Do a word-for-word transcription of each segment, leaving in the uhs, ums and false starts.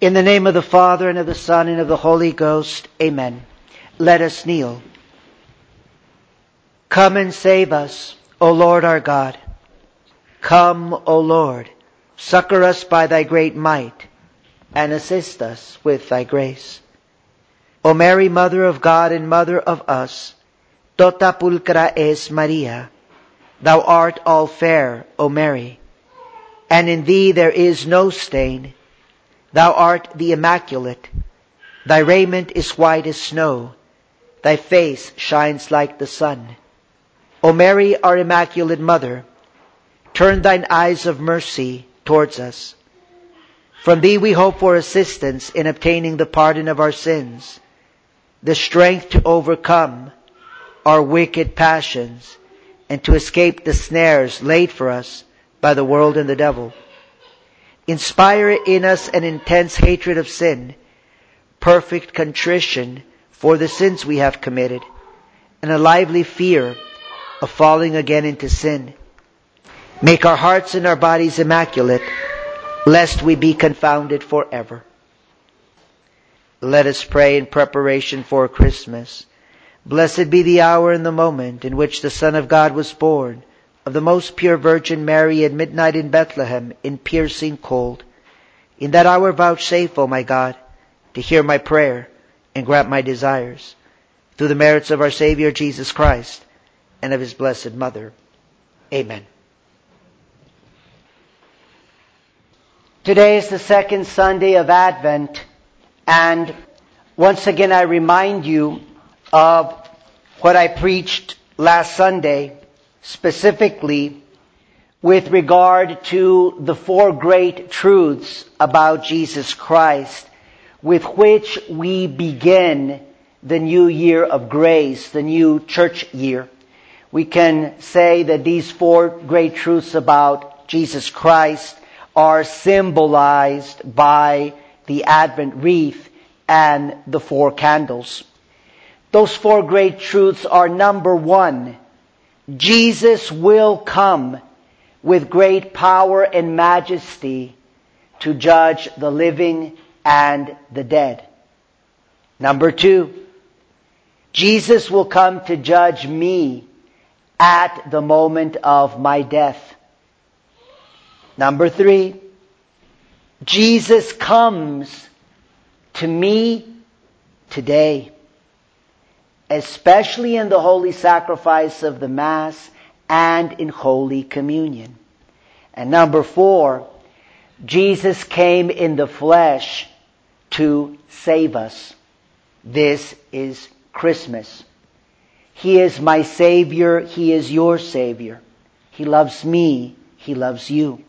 In the name of the Father, and of the Son, and of the Holy Ghost. Amen. Let us kneel. Come and save us, O Lord our God. Come, O Lord, succor us by thy great might, and assist us with thy grace. O Mary, Mother of God and Mother of us, tota pulcra es Maria. Thou art all fair, O Mary, and in thee there is no stain. Thou art the immaculate. Thy raiment is white as snow. Thy face shines like the sun. O Mary, our immaculate mother, turn thine eyes of mercy towards us. From thee we hope for assistance in obtaining the pardon of our sins, the strength to overcome our wicked passions, and to escape the snares laid for us by the world and the devil. Inspire in us an intense hatred of sin, perfect contrition for the sins we have committed, and a lively fear of falling again into sin. Make our hearts and our bodies immaculate, lest we be confounded forever. Let us pray in preparation for Christmas. Blessed be the hour and the moment in which the Son of God was born, of the most pure Virgin Mary, at midnight in Bethlehem, in piercing cold. In that hour vouchsafe, O my God, to hear my prayer and grant my desires, through the merits of our Savior Jesus Christ and of his Blessed Mother. Amen. Today is the second Sunday of Advent, and once again I remind you of what I preached last Sunday, specifically with regard to the four great truths about Jesus Christ, with which we begin the new year of grace, the new church year. We can say that these four great truths about Jesus Christ are symbolized by the Advent wreath and the four candles. Those four great truths are, number one, Jesus will come with great power and majesty to judge the living and the dead. Number two, Jesus will come to judge me at the moment of my death. Number three, Jesus comes to me today, especially in the holy sacrifice of the Mass and in Holy Communion. And number four, Jesus came in the flesh to save us. This is Christmas. He is my Savior. He is your Savior. He loves me. He loves you.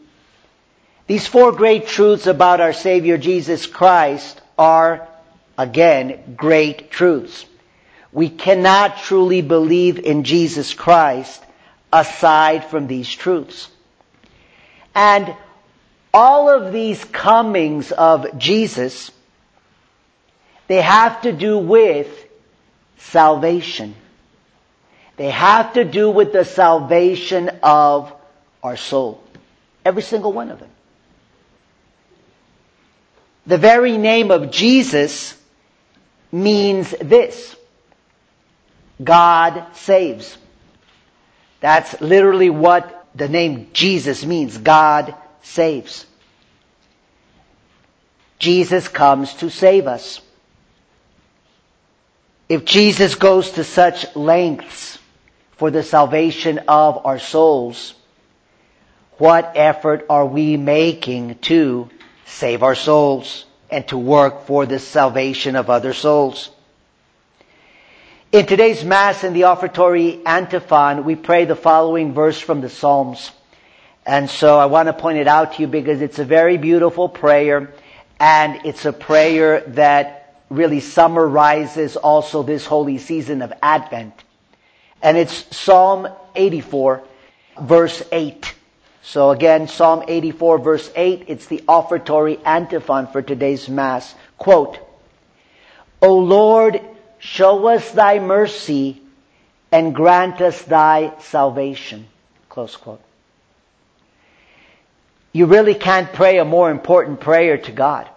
These four great truths about our Savior Jesus Christ are, again, great truths. We cannot truly believe in Jesus Christ aside from these truths. And all of these comings of Jesus, they have to do with salvation. They have to do with the salvation of our soul. Every single one of them. The very name of Jesus means this: God saves. That's literally what the name Jesus means. God saves. Jesus comes to save us. If Jesus goes to such lengths for the salvation of our souls, what effort are we making to save our souls and to work for the salvation of other souls? In today's Mass, in the offertory antiphon, we pray the following verse from the Psalms. And so I want to point it out to you because it's a very beautiful prayer, and it's a prayer that really summarizes also this holy season of Advent. And it's Psalm eighty-four, verse eight. So again, Psalm eighty-four, verse eight, it's the offertory antiphon for today's Mass. Quote, O Lord, show us thy mercy and grant us thy salvation. Close quote. You really can't pray a more important prayer to God.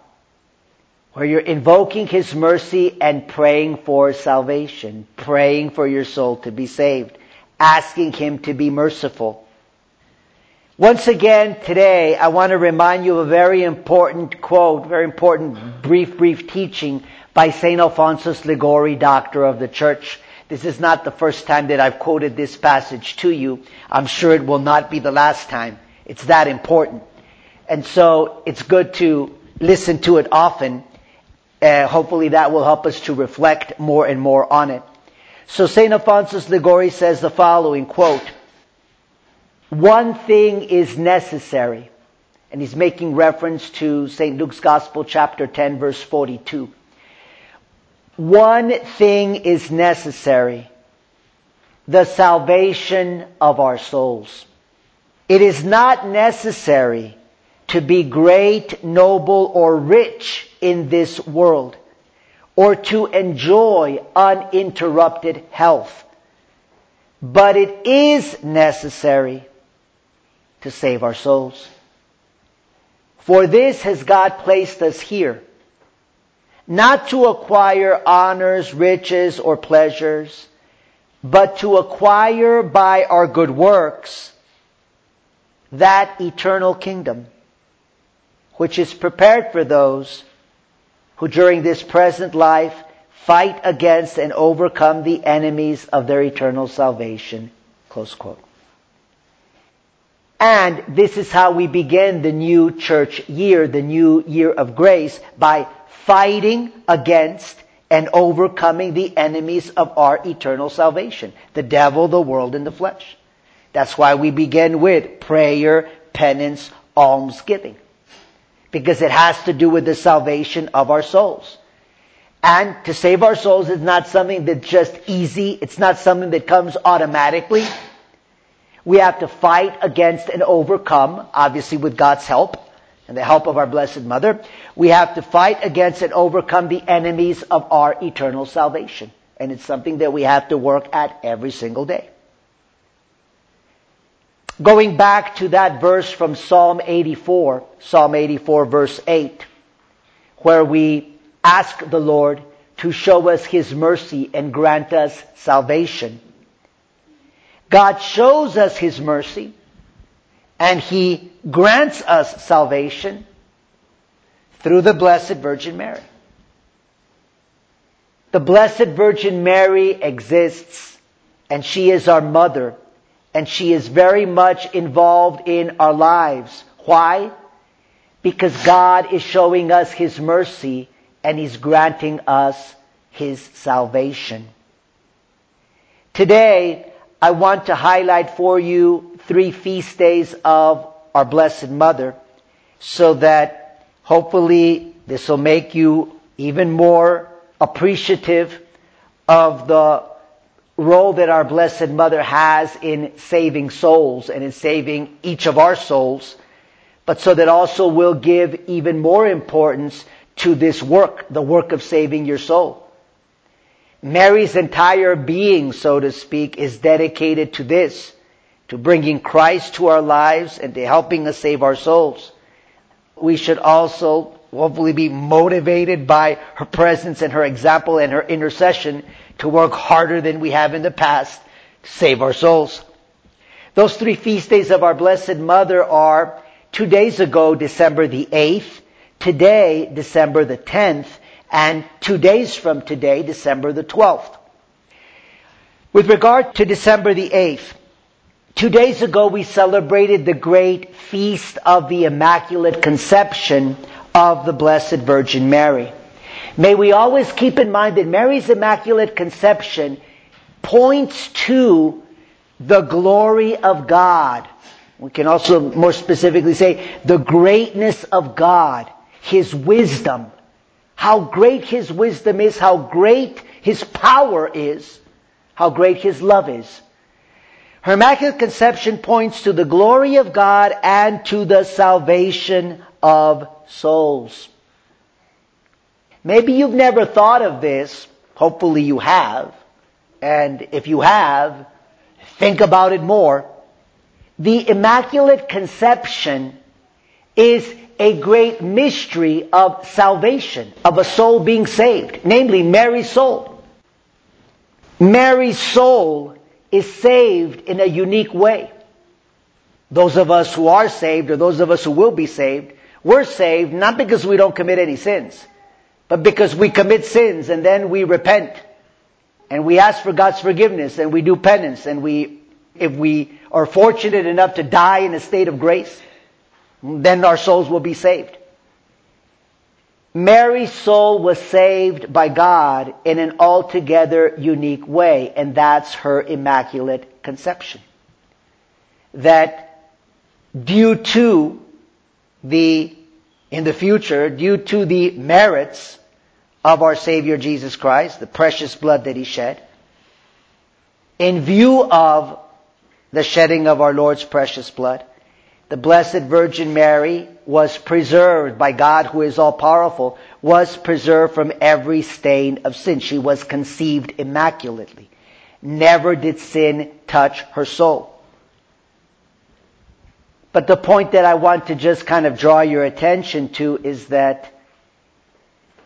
where you're invoking His mercy and praying for salvation, praying for your soul to be saved, asking Him to be merciful. Once again, today, I want to remind you of a very important quote, very important brief, brief teaching by Saint Alphonsus Liguori, Doctor of the Church. This is not the first time that I've quoted this passage to you. I'm sure it will not be the last time. It's that important. And so it's good to listen to it often. Uh, hopefully that will help us to reflect more and more on it. So Saint Alphonsus Liguori says the following, quote, "One thing is necessary." And he's making reference to Saint Luke's Gospel, chapter ten, verse forty-two. "One thing is necessary, the salvation of our souls. It is not necessary to be great, noble, or rich in this world, or to enjoy uninterrupted health. But it is necessary to save our souls. For this has God placed us here, not to acquire honors, riches, or pleasures, but to acquire by our good works that eternal kingdom, which is prepared for those who during this present life fight against and overcome the enemies of their eternal salvation." Close quote. And this is how we begin the new church year, the new year of grace, by fighting against and overcoming the enemies of our eternal salvation, the devil, the world, and the flesh. That's why we begin with prayer, penance, almsgiving, because it has to do with the salvation of our souls. And to save our souls is not something that's just easy. It's not something that comes automatically. We have to fight against and overcome, obviously with God's help and the help of our Blessed Mother. We have to fight against and overcome the enemies of our eternal salvation. And it's something that we have to work at every single day. Going back to that verse from Psalm eighty-four, Psalm eighty-four verse eight, where we ask the Lord to show us His mercy and grant us salvation. God shows us His mercy and He grants us salvation through the Blessed Virgin Mary. The Blessed Virgin Mary exists, and she is our mother, and she is very much involved in our lives. Why? Because God is showing us His mercy and He's granting us His salvation. Today, I want to highlight for you three feast days of our Blessed Mother, so that hopefully this will make you even more appreciative of the role that our Blessed Mother has in saving souls and in saving each of our souls, but so that also will give even more importance to this work, the work of saving your soul. Mary's entire being, so to speak, is dedicated to this, to bringing Christ to our lives and to helping us save our souls. We should also hopefully be motivated by her presence and her example and her intercession to work harder than we have in the past to save our souls. Those three feast days of our Blessed Mother are two days ago, December the eighth, today, December the tenth, and two days from today, December the twelfth. With regard to December the eighth, two days ago we celebrated the great feast of the Immaculate Conception of the Blessed Virgin Mary. May we always keep in mind that Mary's Immaculate Conception points to the glory of God. We can also more specifically say the greatness of God, His wisdom, how great His wisdom is, how great His power is, how great His love is. Her Immaculate Conception points to the glory of God and to the salvation of souls. Maybe you've never thought of this. Hopefully you have. And if you have, think about it more. The Immaculate Conception is a great mystery of salvation, of a soul being saved, namely Mary's soul. Mary's soul is saved in a unique way. Those of us who are saved, or those of us who will be saved, we're saved not because we don't commit any sins, but because we commit sins and then we repent. And we ask for God's forgiveness, and we do penance, and we, if we are fortunate enough to die in a state of grace, then our souls will be saved. Mary's soul was saved by God in an altogether unique way, and that's her Immaculate Conception. That due to the, in the future, due to the merits of our Savior Jesus Christ, the precious blood that He shed, in view of the shedding of our Lord's precious blood, the Blessed Virgin Mary was preserved by God, who is all-powerful, was preserved from every stain of sin. She was conceived immaculately. Never did sin touch her soul. But the point that I want to just kind of draw your attention to is that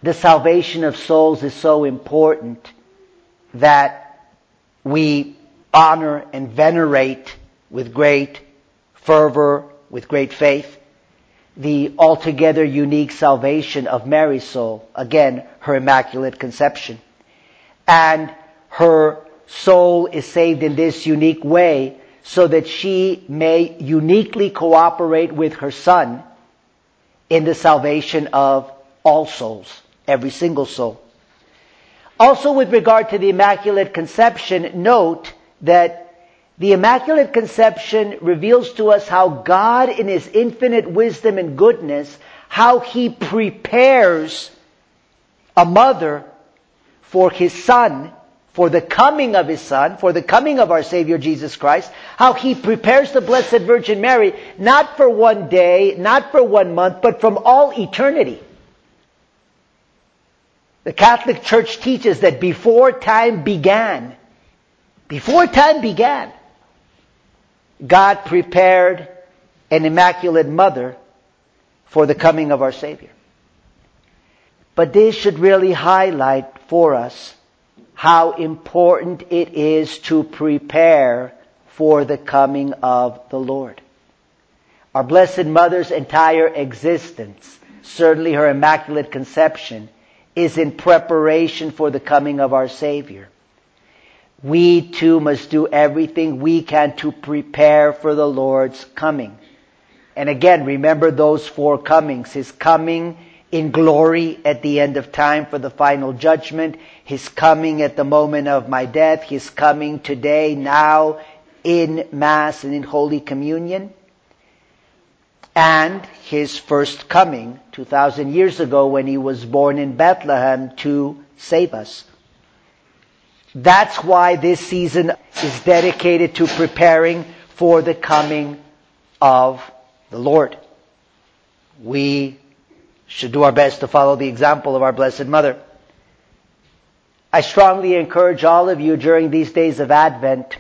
the salvation of souls is so important that we honor and venerate with great fervor, with great faith, the altogether unique salvation of Mary's soul. Again, her Immaculate Conception. And her soul is saved in this unique way so that she may uniquely cooperate with her Son in the salvation of all souls. Every single soul. Also, with regard to the Immaculate Conception, note that the Immaculate Conception reveals to us how God, in His infinite wisdom and goodness, how He prepares a mother for His Son, for the coming of His Son, for the coming of our Savior Jesus Christ, how He prepares the Blessed Virgin Mary, not for one day, not for one month, but from all eternity. The Catholic Church teaches that before time began, before time began, God prepared an Immaculate Mother for the coming of our Savior. But this should really highlight for us how important it is to prepare for the coming of the Lord. Our Blessed Mother's entire existence, certainly her Immaculate Conception, is in preparation for the coming of our Savior. We too must do everything we can to prepare for the Lord's coming. And again, remember those four comings. His coming in glory at the end of time for the final judgment. His coming at the moment of my death. His coming today, now, in Mass and in Holy Communion. And His first coming two thousand years ago when He was born in Bethlehem to save us. That's why this season is dedicated to preparing for the coming of the Lord. We should do our best to follow the example of our Blessed Mother. I strongly encourage all of you during these days of Advent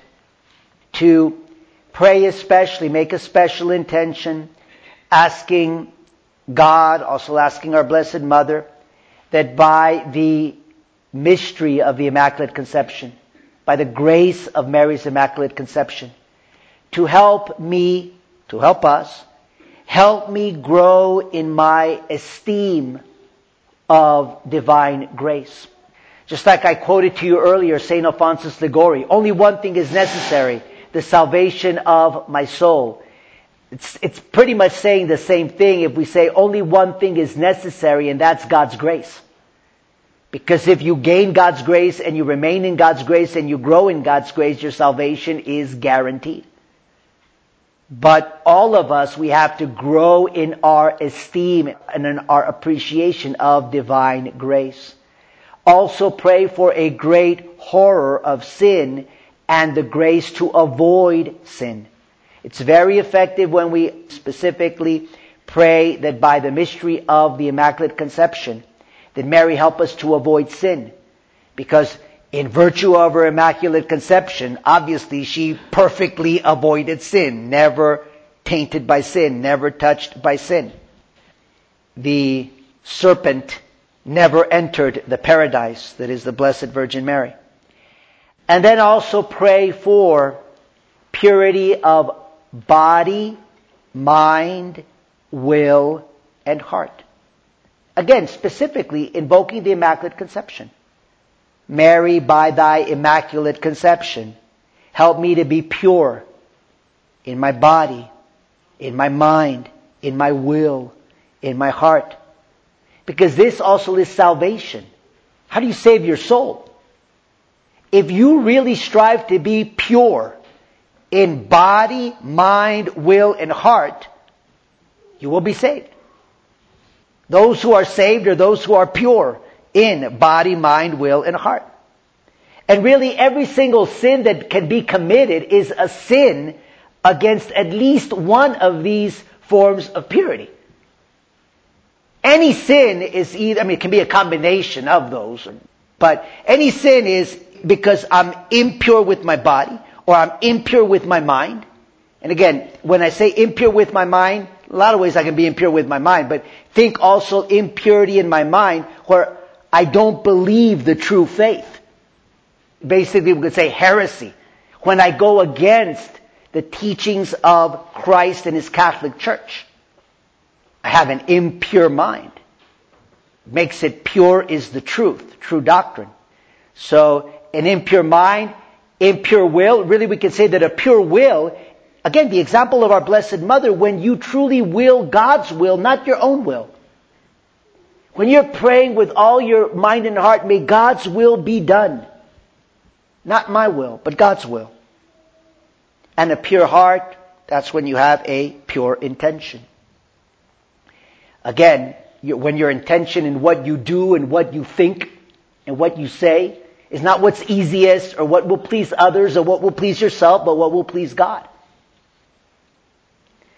to pray especially, make a special intention, asking God, also asking our Blessed Mother, that by the mystery of the Immaculate Conception, by the grace of Mary's Immaculate Conception, to help me, to help us, help me grow in my esteem of divine grace. Just like I quoted to you earlier, Saint Alphonsus Liguori, only one thing is necessary, the salvation of my soul. It's, it's pretty much saying the same thing if we say only one thing is necessary, and that's God's grace. Because if you gain God's grace and you remain in God's grace and you grow in God's grace, your salvation is guaranteed. But all of us, we have to grow in our esteem and in our appreciation of divine grace. Also pray for a great horror of sin and the grace to avoid sin. It's very effective when we specifically pray that by the mystery of the Immaculate Conception, that Mary help us to avoid sin. Because in virtue of her Immaculate Conception, obviously she perfectly avoided sin, never tainted by sin, never touched by sin. the serpent never entered the paradise that is the Blessed Virgin Mary. And then also pray for purity of body, mind, will, and heart. Again, specifically invoking the Immaculate Conception. Mary, by thy Immaculate Conception, help me to be pure in my body, in my mind, in my will, in my heart. Because this also is salvation. How do you save your soul? If you really strive to be pure in body, mind, will, and heart, you will be saved. Those who are saved are those who are pure in body, mind, will, and heart. And really every single sin that can be committed is a sin against at least one of these forms of purity. Any sin is either, I mean, it can be a combination of those, but any sin is because I'm impure with my body, or I'm impure with my mind. And again, when I say impure with my mind, a lot of ways I can be impure with my mind, but think also impurity in my mind where I don't believe the true faith. Basically, we could say heresy. When I go against the teachings of Christ and His Catholic Church, I have an impure mind. What makes it pure is the truth, true doctrine. So, an impure mind, impure will, really we can say that a pure will, again, the example of our Blessed Mother, when you truly will God's will, not your own will. When you're praying with all your mind and heart, may God's will be done. Not my will, but God's will. And a pure heart, that's when you have a pure intention. Again, when your intention in what you do and what you think and what you say is not what's easiest or what will please others or what will please yourself, but what will please God.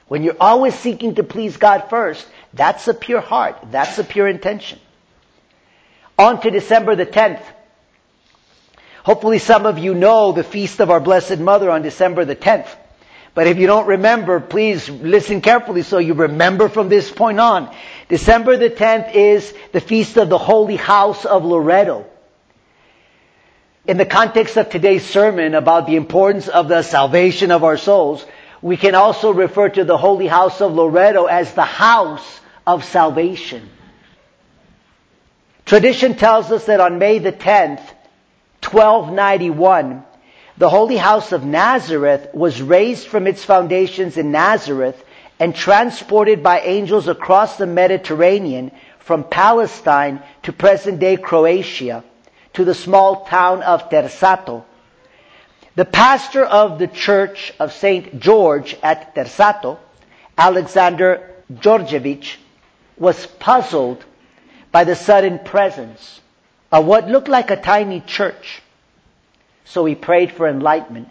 When you're always seeking to please God first, that's a pure heart. That's a pure intention. On to December the tenth. Hopefully some of you know the Feast of Our Blessed Mother on December the tenth. But if you don't remember, please listen carefully so you remember from this point on. December the tenth is the Feast of the Holy House of Loreto. In the context of today's sermon about the importance of the salvation of our souls, we can also refer to the Holy House of Loreto as the House of Salvation. Tradition tells us that on May the tenth, twelve ninety-one, the Holy House of Nazareth was raised from its foundations in Nazareth and transported by angels across the Mediterranean from Palestine to present-day Croatia, to the small town of Tersato. The pastor of the Church of Saint George at Tersato, Alexander Georgievich, was puzzled by the sudden presence of what looked like a tiny church. So he prayed for enlightenment.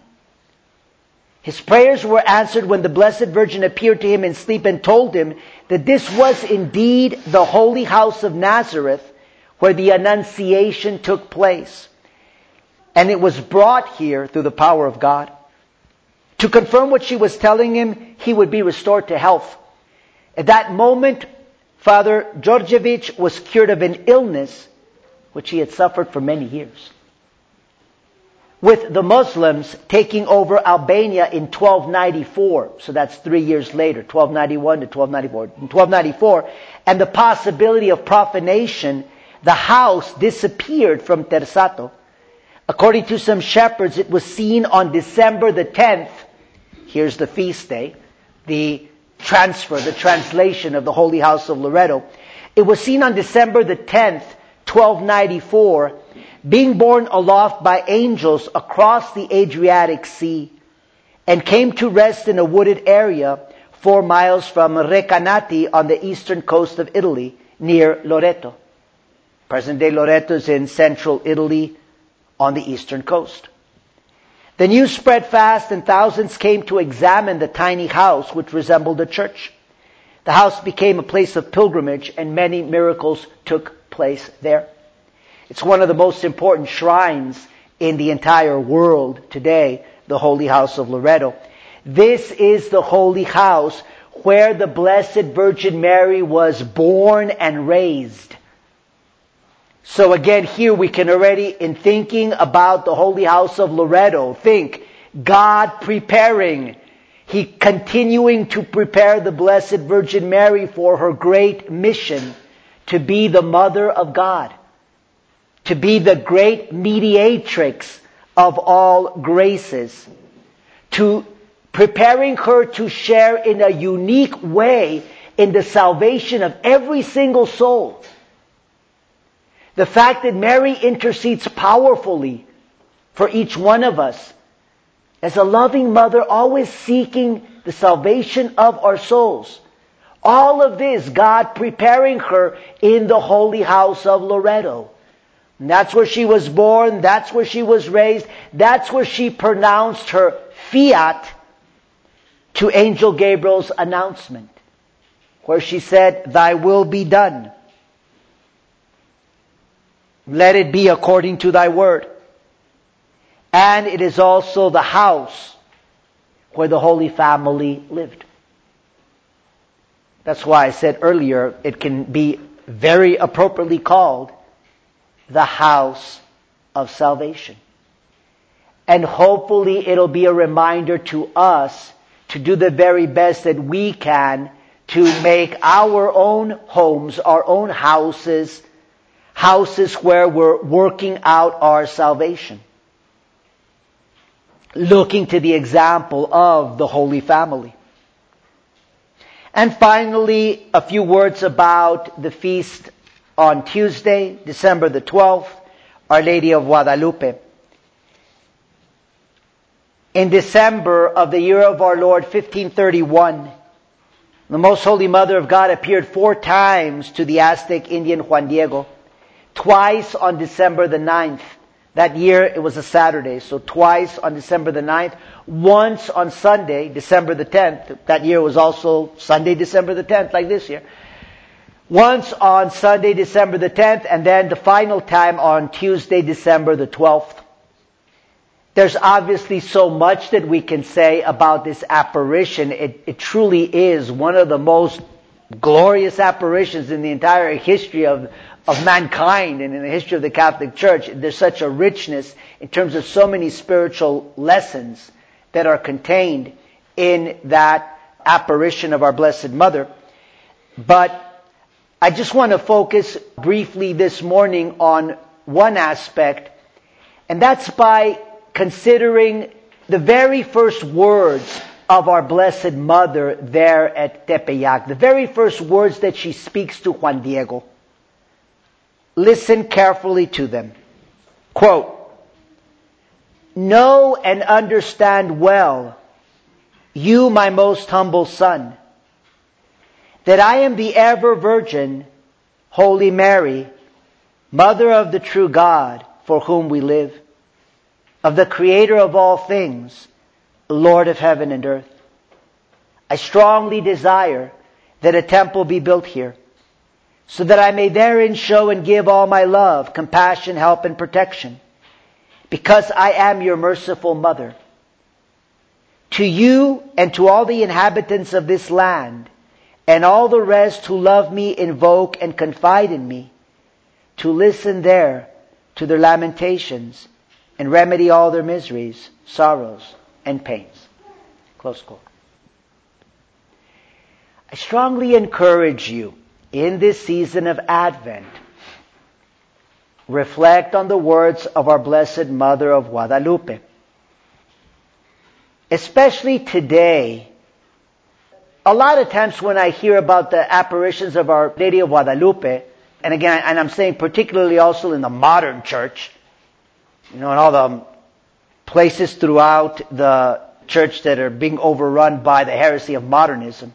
His prayers were answered when the Blessed Virgin appeared to him in sleep and told him that this was indeed the Holy House of Nazareth where the Annunciation took place. And it was brought here through the power of God. To confirm what she was telling him, he would be restored to health. At that moment, Father Georgievich was cured of an illness which he had suffered for many years. With the Muslims taking over Albania in twelve ninety-four, so that's three years later, twelve ninety-one to twelve ninety-four. In twelve ninety-four, and the possibility of profanation, the house disappeared from Tersato. According to some shepherds, it was seen on December the tenth, here's the feast day, the transfer, the translation of the Holy House of Loreto. It was seen on December the tenth, twelve ninety-four, being borne aloft by angels across the Adriatic Sea, and came to rest in a wooded area four miles from Recanati on the eastern coast of Italy, near Loreto. Present-day Loreto is in central Italy, on the eastern coast. The news spread fast and thousands came to examine the tiny house which resembled a church. The house became a place of pilgrimage and many miracles took place there. It's one of the most important shrines in the entire world today, the Holy House of Loreto. This is the Holy House where the Blessed Virgin Mary was born and raised. So again, here we can already, in thinking about the Holy House of Loreto, think God preparing, He continuing to prepare the Blessed Virgin Mary for her great mission to be the Mother of God, to be the great mediatrix of all graces, to preparing her to share in a unique way in the salvation of every single soul. The fact that Mary intercedes powerfully for each one of us as a loving mother, always seeking the salvation of our souls. All of this, God preparing her in the Holy House of Loreto. And that's where she was born. That's where she was raised. That's where she pronounced her fiat to Angel Gabriel's announcement, where she said, "Thy will be done. Let it be according to thy word." And it is also the house where the Holy Family lived. That's why I said earlier, it can be very appropriately called the house of salvation. And hopefully it'll be a reminder to us to do the very best that we can to make our own homes, our own houses, houses where we're working out our salvation, looking to the example of the Holy Family. And finally, a few words about the feast on Tuesday, December the twelfth, Our Lady of Guadalupe. In December of the year of our Lord, fifteen thirty-one, the Most Holy Mother of God appeared four times to the Aztec Indian Juan Diego, twice on December the ninth. That year it was a Saturday, so twice on December the ninth, once on Sunday, December the tenth. That year was also Sunday, December the tenth, like this year. Once on Sunday, December the tenth, and then the final time on Tuesday, December the twelfth. There's obviously so much that we can say about this apparition. It, it truly is one of the most glorious apparitions in the entire history of of mankind and in the history of the Catholic Church. There's such a richness in terms of so many spiritual lessons that are contained in that apparition of our Blessed Mother. But I just want to focus briefly this morning on one aspect, and that's by considering the very first words of our Blessed Mother there at Tepeyac, the very first words that she speaks to Juan Diego. Listen carefully to them. Quote, "Know and understand well, you my most humble son, that I am the ever Virgin, Holy Mary, Mother of the true God, for whom we live, of the Creator of all things, Lord of heaven and earth. I strongly desire that a temple be built here, so that I may therein show and give all my love, compassion, help, and protection, because I am your merciful mother. To you and to all the inhabitants of this land, and all the rest who love me, invoke, and confide in me, to listen there to their lamentations, and remedy all their miseries, sorrows, and pains." Close quote. I strongly encourage you, in this season of Advent, reflect on the words of our Blessed Mother of Guadalupe. Especially today, a lot of times when I hear about the apparitions of Our Lady of Guadalupe, and again, and I'm saying particularly also in the modern church, you know, in all the places throughout the church that are being overrun by the heresy of modernism,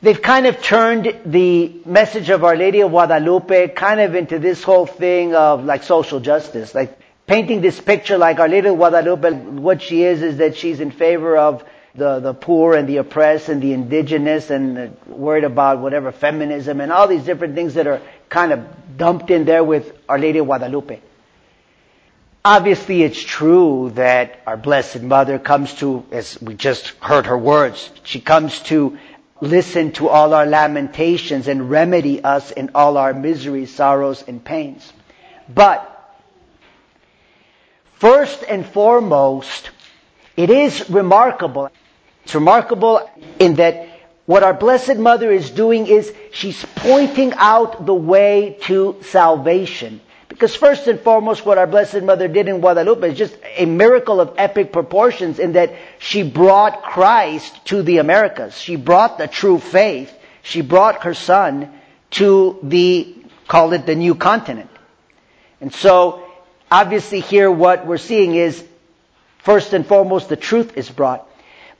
they've kind of turned the message of Our Lady of Guadalupe kind of into this whole thing of like social justice, like painting this picture like Our Lady of Guadalupe, what she is is that she's in favor of the, the poor and the oppressed and the indigenous and worried about whatever feminism and all these different things that are kind of dumped in there with Our Lady of Guadalupe. Obviously, it's true that our Blessed Mother comes to, as we just heard her words, she comes to listen to all our lamentations and remedy us in all our miseries, sorrows, and pains. But first and foremost, it is remarkable. It's remarkable in that what our Blessed Mother is doing is she's pointing out the way to salvation. Because first and foremost, what our Blessed Mother did in Guadalupe is just a miracle of epic proportions in that she brought Christ to the Americas. She brought the true faith. She brought her son to the, call it the new continent. And so, obviously here what we're seeing is, first and foremost, the truth is brought.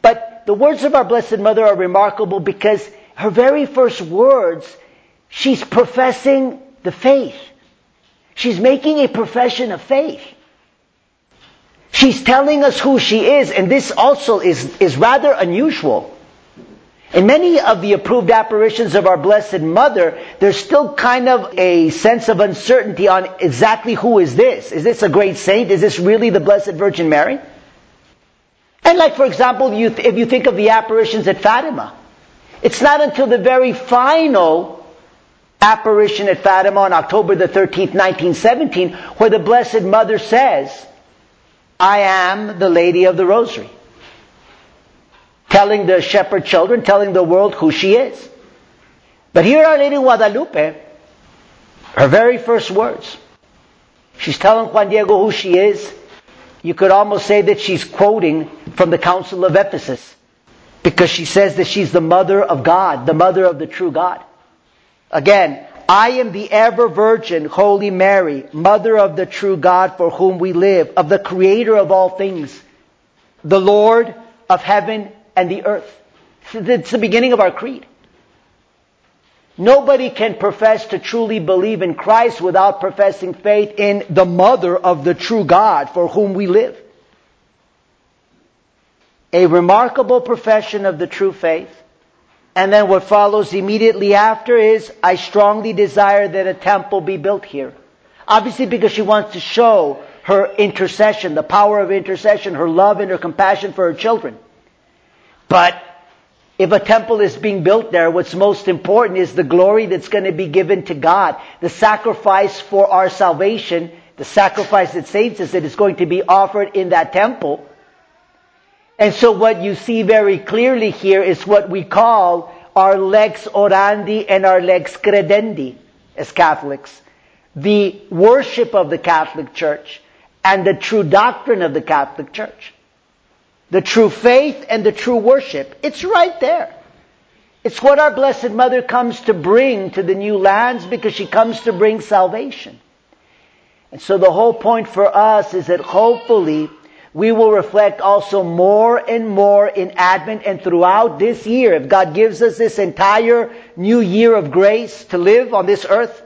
But the words of our Blessed Mother are remarkable because her very first words, she's professing the faith. She's making a profession of faith. She's telling us who she is, and this also is, is rather unusual. In many of the approved apparitions of our Blessed Mother, there's still kind of a sense of uncertainty on exactly who is this. Is this a great saint? Is this really the Blessed Virgin Mary? And like, for example, you th- if you think of the apparitions at Fatima, it's not until the very final apparition at Fatima on October the thirteenth, nineteen seventeen, where the Blessed Mother says, I am the Lady of the Rosary. Telling the shepherd children, telling the world who she is. But here Our Lady of Guadalupe, her very first words, she's telling Juan Diego who she is. You could almost say that she's quoting from the Council of Ephesus, because she says that she's the Mother of God, the Mother of the true God. Again, I am the ever-Virgin, Holy Mary, Mother of the true God for whom we live, of the Creator of all things, the Lord of heaven and the earth. It's the beginning of our creed. Nobody can profess to truly believe in Christ without professing faith in the Mother of the true God for whom we live. A remarkable profession of the true faith. And then what follows immediately after is, I strongly desire that a temple be built here. Obviously because she wants to show her intercession, the power of intercession, her love and her compassion for her children. But if a temple is being built there, what's most important is the glory that's going to be given to God. The sacrifice for our salvation, the sacrifice that saves us, that is going to be offered in that temple. And so what you see very clearly here is what we call our Lex Orandi and our Lex Credendi as Catholics. The worship of the Catholic Church and the true doctrine of the Catholic Church. The true faith and the true worship. It's right there. It's what our Blessed Mother comes to bring to the new lands, because she comes to bring salvation. And so the whole point for us is that hopefully we will reflect also more and more in Advent and throughout this year. If God gives us this entire new year of grace to live on this earth,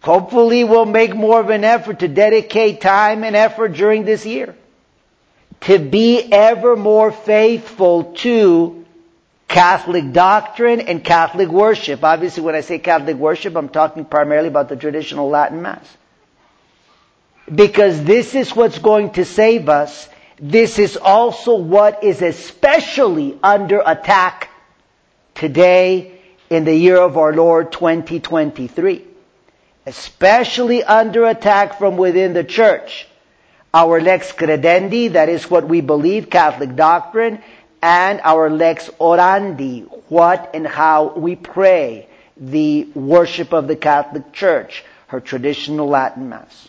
hopefully we'll make more of an effort to dedicate time and effort during this year to be ever more faithful to Catholic doctrine and Catholic worship. Obviously, when I say Catholic worship, I'm talking primarily about the traditional Latin Mass. Because this is what's going to save us. This is also what is especially under attack today in the year of our Lord twenty twenty-three. Especially under attack from within the Church. Our Lex Credendi, that is what we believe, Catholic doctrine, and our Lex Orandi, what and how we pray, the worship of the Catholic Church, her traditional Latin Mass.